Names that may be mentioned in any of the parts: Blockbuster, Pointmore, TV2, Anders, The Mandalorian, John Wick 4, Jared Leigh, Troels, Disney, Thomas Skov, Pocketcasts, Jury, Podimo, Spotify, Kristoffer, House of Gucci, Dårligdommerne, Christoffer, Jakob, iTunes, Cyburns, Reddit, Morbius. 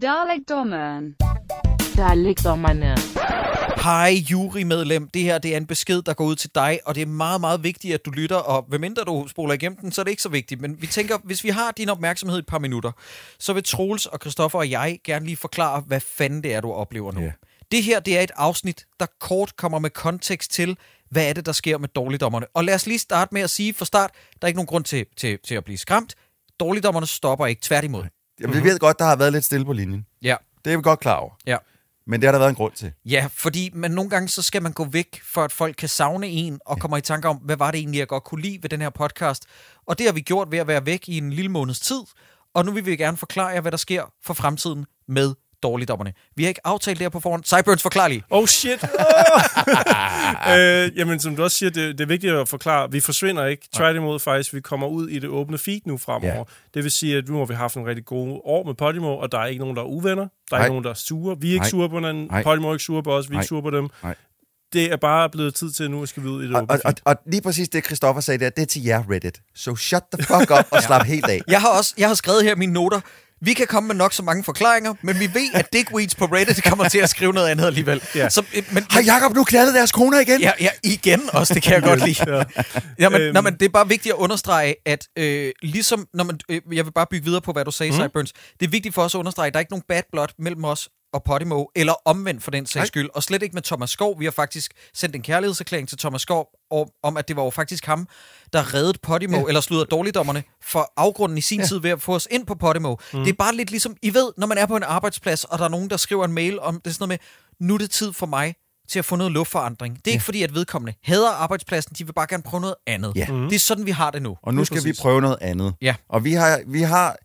Dårligdommerne. Hej jurymedlem, det her det er en besked, der går ud til dig, og det er meget, meget vigtigt, at du lytter, og medmindre du spoler igennem den, så er det ikke så vigtigt. Men vi tænker, hvis vi har din opmærksomhed et par minutter, så vil Troels og Christoffer og jeg gerne lige forklare, hvad fanden det er, du oplever nu. Yeah. Det her det er et afsnit, der kort kommer med kontekst til, hvad er det, der sker med dårligdommerne. Og lad os lige starte med at sige fra start, der er ikke nogen grund til at blive skræmt. Dårligdommerne stopper ikke, tværtimod. Jamen, vi ved godt, der har været lidt stille på linjen. Ja. Det er vi godt klar over. Ja. Men det har der været en grund til. Ja, fordi man nogle gange så skal man gå væk, for at folk kan savne en, og kommer i tanke om, hvad var det egentlig, jeg godt kunne lide ved den her podcast. Og det har vi gjort ved at være væk i en lille måneds tid, og nu vil vi gerne forklare jer, hvad der sker for fremtiden med dårligdommerne. Vi har ikke aftalt det her på forhånd. Cyburns, forklar lige. Oh shit. Jamen, som du også siger, det er vigtigt at forklare. Vi forsvinder ikke. Tværtimod faktisk, vi kommer ud i det åbne feed nu fremover. Yeah. Det vil sige, at nu har vi haft en rigtig god år med Podimo, og der er ikke nogen, der er uvenner. Der er ikke nogen, der er sure. Vi er ikke sure på hinanden. Podimo er ikke sure på os. Vi er ikke sure på dem. Det er bare blevet tid til, at nu skal vi ud i det åbne feed. Og lige præcis det, Christoffer sagde der, det er til jer, Reddit. So shut the fuck up og slap helt af. Jeg har skrevet her mine noter. Vi kan komme med nok så mange forklaringer, men vi ved, at dickweeds på Reddit kommer til at skrive noget andet alligevel. Ja. Har Jakob nu knaldet deres koner igen? Ja, igen også, det kan jeg godt lide. Ja. Jamen, det er bare vigtigt at understrege, at ligesom... jeg vil bare bygge videre på, hvad du sagde, Cyburns. Det er vigtigt for os at understrege, at der er ikke nogen bad blood mellem os og Podimo, eller omvendt for den sags skyld, og slet ikke med Thomas Skov. Vi har faktisk sendt en kærlighedserklæring til Thomas Skov om, at det var jo faktisk ham, der reddede Podimo, eller sludder dårligdommerne for afgrunden i sin tid ved at få os ind på Podimo. Det er bare lidt ligesom, I ved, når man er på en arbejdsplads, og der er nogen, der skriver en mail om, det er sådan noget med, nu er det tid for mig til at få noget luftforandring. Det er ikke fordi, at vedkommende hader arbejdspladsen, de vil bare gerne prøve noget andet. Yeah. Det er sådan, vi har det nu. Og nu skal vi prøve noget andet. Yeah. Og vi har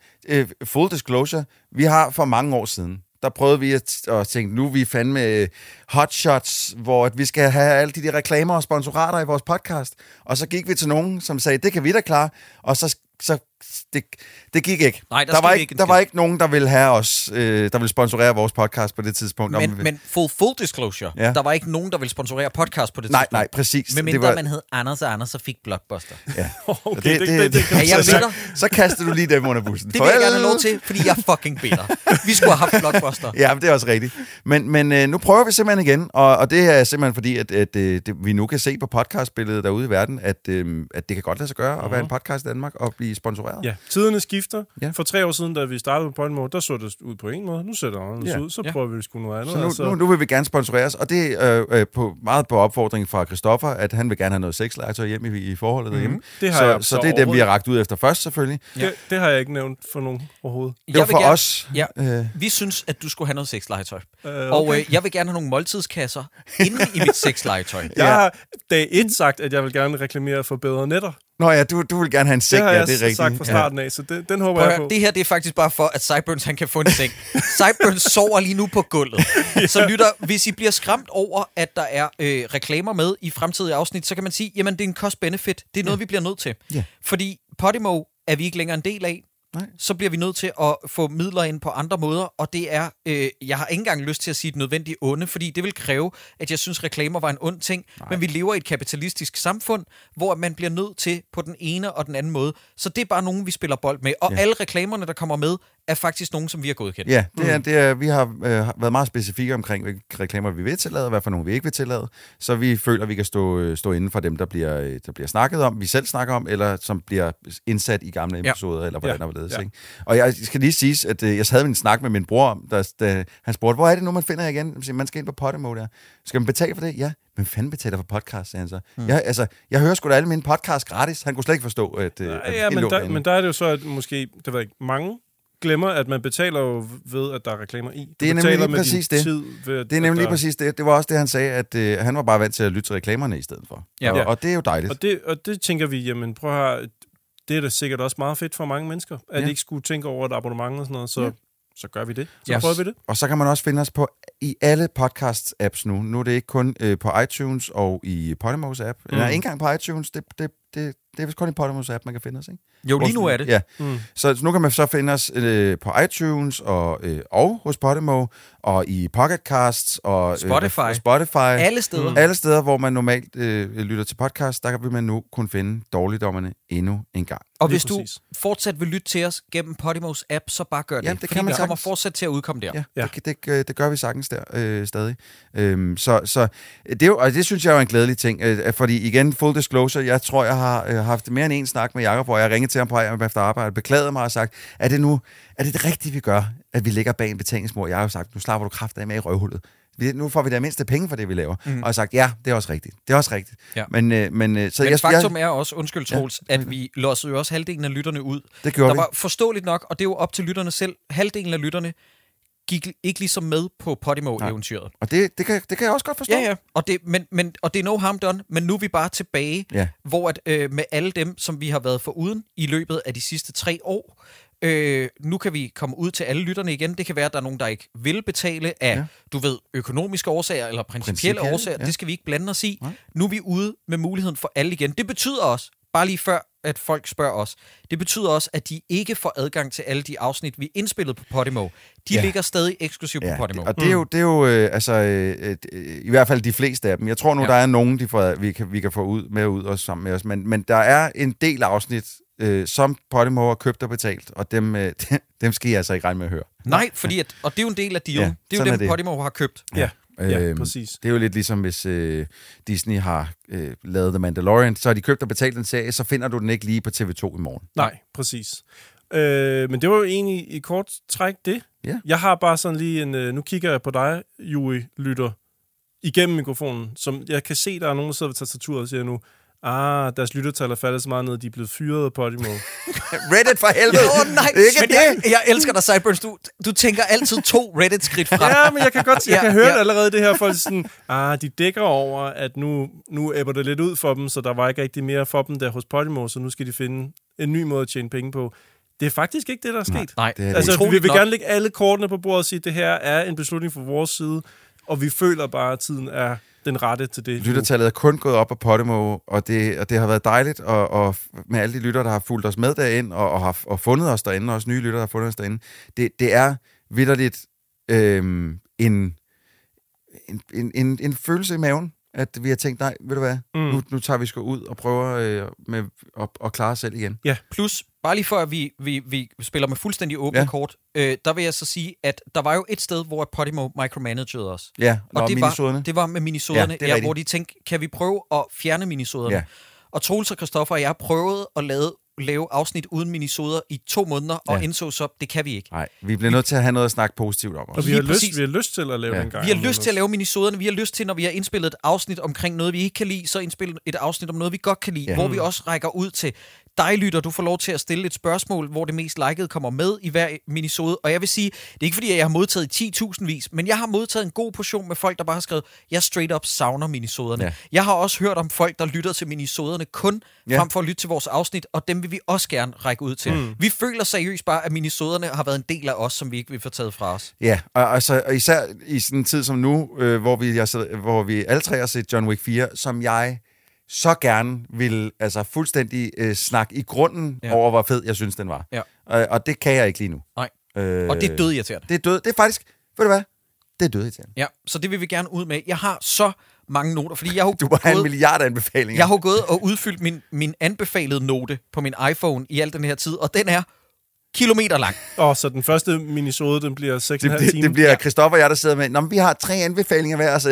full disclosure, vi har for mange år siden, der prøvede vi at tænke, nu er vi fandme hotshots, hvor vi skal have alle de reklamer og sponsorater i vores podcast. Og så gik vi til nogen, som sagde, det kan vi da klare. Og så det gik ikke. Nej, der var ikke nogen, der ville have os, der ville sponsorere vores podcast på det tidspunkt. Men full disclosure, der var ikke nogen, der ville sponsorere podcast på det tidspunkt. Nej, præcis. Men mindre man hed Anders, så fik Blockbuster. Ja. Okay, så kaster du lige dem under bussen. Det vil jeg gerne have lov til, fordi jeg er fucking bitter. Vi skulle have haft Blockbuster. Ja, men det er også rigtigt. Men nu prøver vi simpelthen igen, og det er simpelthen fordi, at vi nu kan se på podcastbilledet derude i verden, at det kan godt lade sig gøre at være en podcast i Danmark og blive sponsoreret. Ja, tiderne skifter. Ja. For 3 år siden, da vi startede på Pointmore, der så det ud på en måde. Nu ser det anderledes ud, så prøver vi sgu noget andet. Så nu vil vi gerne sponsoreres, og det er meget på opfordring fra Christoffer, at han vil gerne have noget sexlegetøj hjem i forholdet derhjemme. Det har jeg så det er dem, vi har rakt ud efter først, selvfølgelig. Ja. Det har jeg ikke nævnt for nogen overhovedet. Det var for os. Ja. Vi synes, at du skulle have noget sexlegetøj. Og jeg vil gerne have nogle måltidskasser inde i mit sexlegetøj. Jeg har dag 1 sagt, at jeg vil gerne reklamere for bedre netter. Nå ja, du vil gerne have en seng, det er rigtigt. Det har jeg sagt fra starten af, så den håber jeg på. Det her det er faktisk bare for, at Cyburns han kan få en seng. Cyburns sover lige nu på gulvet. Så lytter, hvis I bliver skræmt over, at der er reklamer med i fremtidige afsnit, så kan man sige, jamen det er en cost-benefit. Det er noget, vi bliver nødt til. Yeah. Fordi Podimo er vi ikke længere en del af. Nej. Så bliver vi nødt til at få midler ind på andre måder, og det er, jeg har ikke engang lyst til at sige et nødvendigt onde, fordi det vil kræve, at jeg synes, reklamer var en ond ting, men vi lever i et kapitalistisk samfund, hvor man bliver nødt til på den ene og den anden måde, så det er bare nogen, vi spiller bold med, og alle reklamerne, der kommer med, er faktisk nogen, som vi har godkendt. Ja, det er, vi har været meget specifikke omkring, hvilke reklamer vi vil tillade, og hvad for nogle vi ikke vil tillade, så vi føler, at vi kan stå inden for dem, der bliver snakket om, vi selv snakker om, eller som bliver indsat i gamle episoder, eller hvordan der ledes, ikke? Og jeg skal lige sige, at jeg havde en snak med min bror om, der han spurgte, hvor er det nu, man finder igen? Siger, man skal ind på Podimo der. Skal man betale for det? Ja. Men fanden betaler for podcast, sagde han så. Jeg hører sgu da alle mine podcasts gratis. Han kunne slet ikke forstå, at... men der er det jo så, at måske, det var ikke mange, glemmer, at man betaler jo ved, at der er reklamer i. Det er nemlig lige præcis det. Det var også det, han sagde, at han var bare vant til at lytte til reklamerne i stedet for. Ja. Og det er jo dejligt. Og det tænker vi, jamen prøv at høre, det er da sikkert også meget fedt for mange mennesker, at de ikke skulle tænke over et abonnement og sådan noget, så gør vi det. Så prøver vi det. Og så kan man også finde os på i alle podcast-apps nu. Nu er det ikke kun på iTunes og i Podimos app. Ikke engang på iTunes, det Det er vist kun i Podimos app, man kan finde os, ikke? Jo, lige nu er det. Ja. Mm. Så nu kan man så finde os på iTunes og hos Podimo, og i Pocketcasts, og Spotify. Alle steder. Mm. Alle steder, hvor man normalt lytter til podcast, der vil man nu kunne finde Dårligdommerne endnu en gang. Og hvis du fortsat vil lytte til os gennem Podimos app, så bare gør det. Ja, det kan man kommer fortsat til at udkomme der. Ja. Det gør vi sagtens der stadig. Så det er jo, og det synes jeg er en glædelig ting, fordi igen, full disclosure, jeg tror, jeg har haft mere end en snak med Jakob, hvor jeg ringede til ham på efter arbejde, beklagede mig og sagt, er det det rigtige, vi gør, at vi ligger bag en betalingsmur? Jeg har jo sagt, nu slapper du kraft af med i røvhullet. Nu får vi det mindste penge for det, vi laver. Mm-hmm. Og jeg har sagt, ja, det er også rigtigt. Det er også rigtigt. Ja. Men faktum er også, undskyld Troels, at vi lossede jo også halvdelen af lytterne ud. Det gjorde vi. Der var forståeligt nok, og det er jo op til lytterne selv, halvdelen af lytterne gik ikke ligesom med på Podimo-eventyret. Og det kan jeg også godt forstå. Ja. Og det er no harm done, men nu er vi bare tilbage, hvor at, med alle dem, som vi har været foruden i løbet af de sidste 3 år, nu kan vi komme ud til alle lytterne igen. Det kan være, at der er nogen, der ikke vil betale af, du ved, økonomiske årsager eller principielle årsager. Ja. Det skal vi ikke blande os i. Ja. Nu er vi ude med muligheden for alle igen. Det betyder også, bare lige før, at folk spørger os. Det betyder også, at de ikke får adgang til alle de afsnit, vi indspillede på Podimo. De ligger stadig eksklusivt på Podimo. Og det er jo i hvert fald de fleste af dem. Jeg tror nu, der er nogen, vi kan få ud med ud og sammen med os. Men der er en del afsnit, som Podimo har købt og betalt, og dem skal I altså ikke regne med at høre. Nej, fordi og det er jo en del af dealen. Det er jo dem, Podimo har købt. Ja. Ja, præcis. Det er jo lidt ligesom, hvis Disney har lavet The Mandalorian, så har de købt og betalt en serie, så finder du den ikke lige på TV2 i morgen. Nej, præcis. Men det var jo egentlig i kort træk det. Ja. Jeg har bare sådan lige en... nu kigger jeg på dig, Juri, lytter, igennem mikrofonen, som jeg kan se, der er nogen, der sidder ved tastaturet og siger nu, deres lyttertal er faldet så meget ned, de er blevet fyret af Podimo. Reddit for helvede! Nej, ikke det! Jeg elsker dig, Cyburns. Du tænker altid 2 Reddit-skridt frem. Ja, men jeg kan godt jeg kan høre det allerede, det her folk sådan, de dækker over, at nu æbber det lidt ud for dem, så der var ikke rigtig mere for dem der hos Podimo, så nu skal de finde en ny måde at tjene penge på. Det er faktisk ikke det, der er sket. Nej, det er altså, vi vil gerne lægge alle kortene på bordet og sige, at det her er en beslutning fra vores side, og vi føler bare, at tiden er... den rette til det. Lyttertallet er kun gået op på Podimo, og det har været dejligt, og med alle de lyttere, der har fulgt os med derind, og har fundet os derinde, og også nye lyttere, der har fundet os derinde. Det er vitterligt en følelse i maven, at vi har tænkt, nej, ved du hvad, nu tager vi sgu ud og prøver med at klare os selv igen. Ja, plus, bare lige før vi spiller med fuldstændig åbne kort, der vil jeg så sige, at der var jo et sted, hvor Podimo micromanagede os. Ja, og det var med minisoderne, hvor de tænkte, kan vi prøve at fjerne minisoderne? Ja. Og Troels og Kristoffer og jeg prøvede at lave afsnit uden minisoder i 2 måneder, og indså så, det kan vi ikke. Nej, vi bliver nødt til at have noget at snakke positivt om. Og vi har lyst til at lave en gang. Vi har lyst til at lave minisoderne, vi har lyst til, når vi har indspillet et afsnit omkring noget, vi ikke kan lide, så indspille et afsnit om noget, vi godt kan lide, hvor vi også rækker ud til dig, lytter, du får lov til at stille et spørgsmål, hvor det mest likede kommer med i hver minisode. Og jeg vil sige, det er ikke fordi, jeg har modtaget 10.000 vis, men jeg har modtaget en god portion med folk, der bare har skrevet, jeg straight up savner minisoderne. Ja. Jeg har også hørt om folk, der lytter til minisoderne kun frem for at lytte til vores afsnit, og dem vil vi også gerne række ud til. Mm. Vi føler seriøst bare, at minisoderne har været en del af os, som vi ikke vil få taget fra os. Ja, og især i sådan en tid som nu, hvor vi alle tre har set John Wick 4, som jeg... så gerne vil fuldstændig snakke i grunden over, hvor fed jeg synes, den var. Ja. Og det kan jeg ikke lige nu. Nej. Og det er dødirriterende. Det er faktisk, ved du hvad? Det er dødirriterende. Ja, så det vil vi gerne ud med. Jeg har så mange noter, fordi jeg har du har en milliard anbefalinger. Jeg har gået og udfyldt min anbefalede note på min iPhone i al den her tid, og den er kilometer lang. Så den første minisode, den bliver 6,5 timer. Det bliver Christoffer og jeg, der sidder med, nå, men vi har 3 anbefalinger hver, så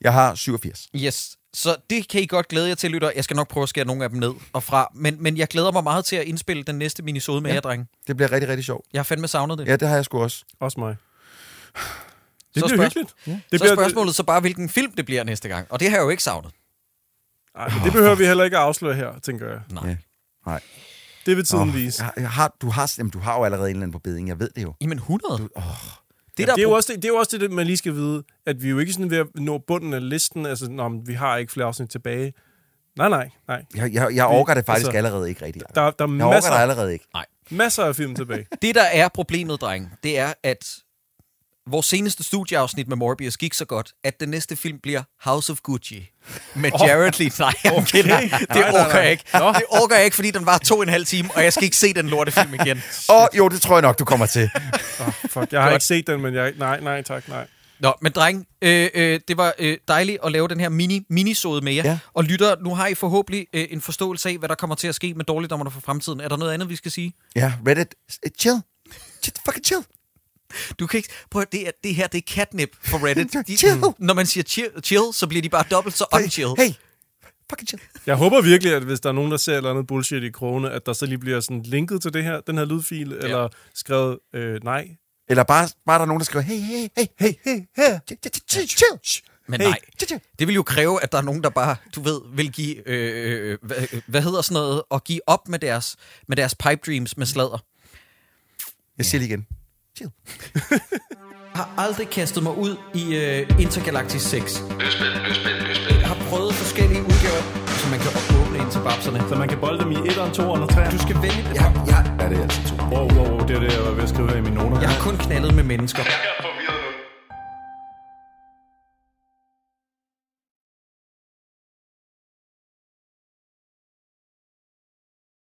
jeg har 87. Yes. Så det kan I godt glæde jer til, lytter. Jeg skal nok prøve at skære nogle af dem ned og fra. Men jeg glæder mig meget til at indspille den næste minisode med jer, drenge. Det bliver rigtig, rigtig sjovt. Jeg har fandme savnet det. Ja, det har jeg sgu også. Også mig. Det så bliver hyggeligt. Det så spørgsmålet så bare, hvilken film det bliver næste gang. Og det har jeg jo ikke savnet. Ej, men det behøver vi heller ikke at afsløre her, tænker jeg. Nej. Ja. Nej. Det vil tiden vise. Du har jo allerede en eller anden på beding. Jeg ved det jo. Jamen 100. Det er jo også det, man lige skal vide, at vi jo ikke sådan ved at nå bunden af listen, altså, vi har ikke flere afsnit tilbage. Nej. Jeg overgår det faktisk allerede ikke rigtigt. Der er masser, allerede ikke. Nej. Masser af film tilbage. Det, der er problemet, dreng, det er, at vores seneste studieafsnit med Morbius gik så godt, at den næste film bliver House of Gucci. Med Jared Leigh. Nej, okay. Det orker jeg ikke. Det orker jeg ikke, fordi den var 2,5 timer, og jeg skal ikke se den lortefilm igen. Jo, det tror jeg nok, du kommer til. Fuck, jeg har ikke set den, men jeg... Nej, tak. Nå, men dreng, det var dejligt at lave den her minisode med jer. Ja. Og lytter, nu har I forhåbentlig en forståelse af, hvad der kommer til at ske med dårligdommerne for fremtiden. Er der noget andet, vi skal sige? Ja, Reddit. Chill. Fucking chill. Du kan ikke... Prøv at det her, det er catnip for Reddit. Chill. Når man siger chill, så bliver de bare dobbelt så unchill. Hey. Jeg håber virkelig, at hvis der er nogen, der ser et eller andet bullshit i krogene, at der så lige bliver sådan linket til det her, den her lydfil, ja. Eller skrevet nej. Eller bare der er nogen, der skriver, hey. Men nej, det vil jo kræve, at der er nogen, der bare, du ved, vil give, hvad hedder sådan noget, og give op med deres pipe dreams med sladder. Jeg siger lige igen. Chill. Jeg har aldrig kastet mig ud i Intergalactic 6. Løsbind. Jeg har prøvet forskellige udgaver, så man kan åbne ind til babserne. Så man kan bolde dem i 1'eren, 2'eren og 3'eren. Du skal vælge det. Ja, det er altså 2'eren. Wow, det er det, jeg var ved at skrive her i mine noter. Jeg har kun knaldet med mennesker.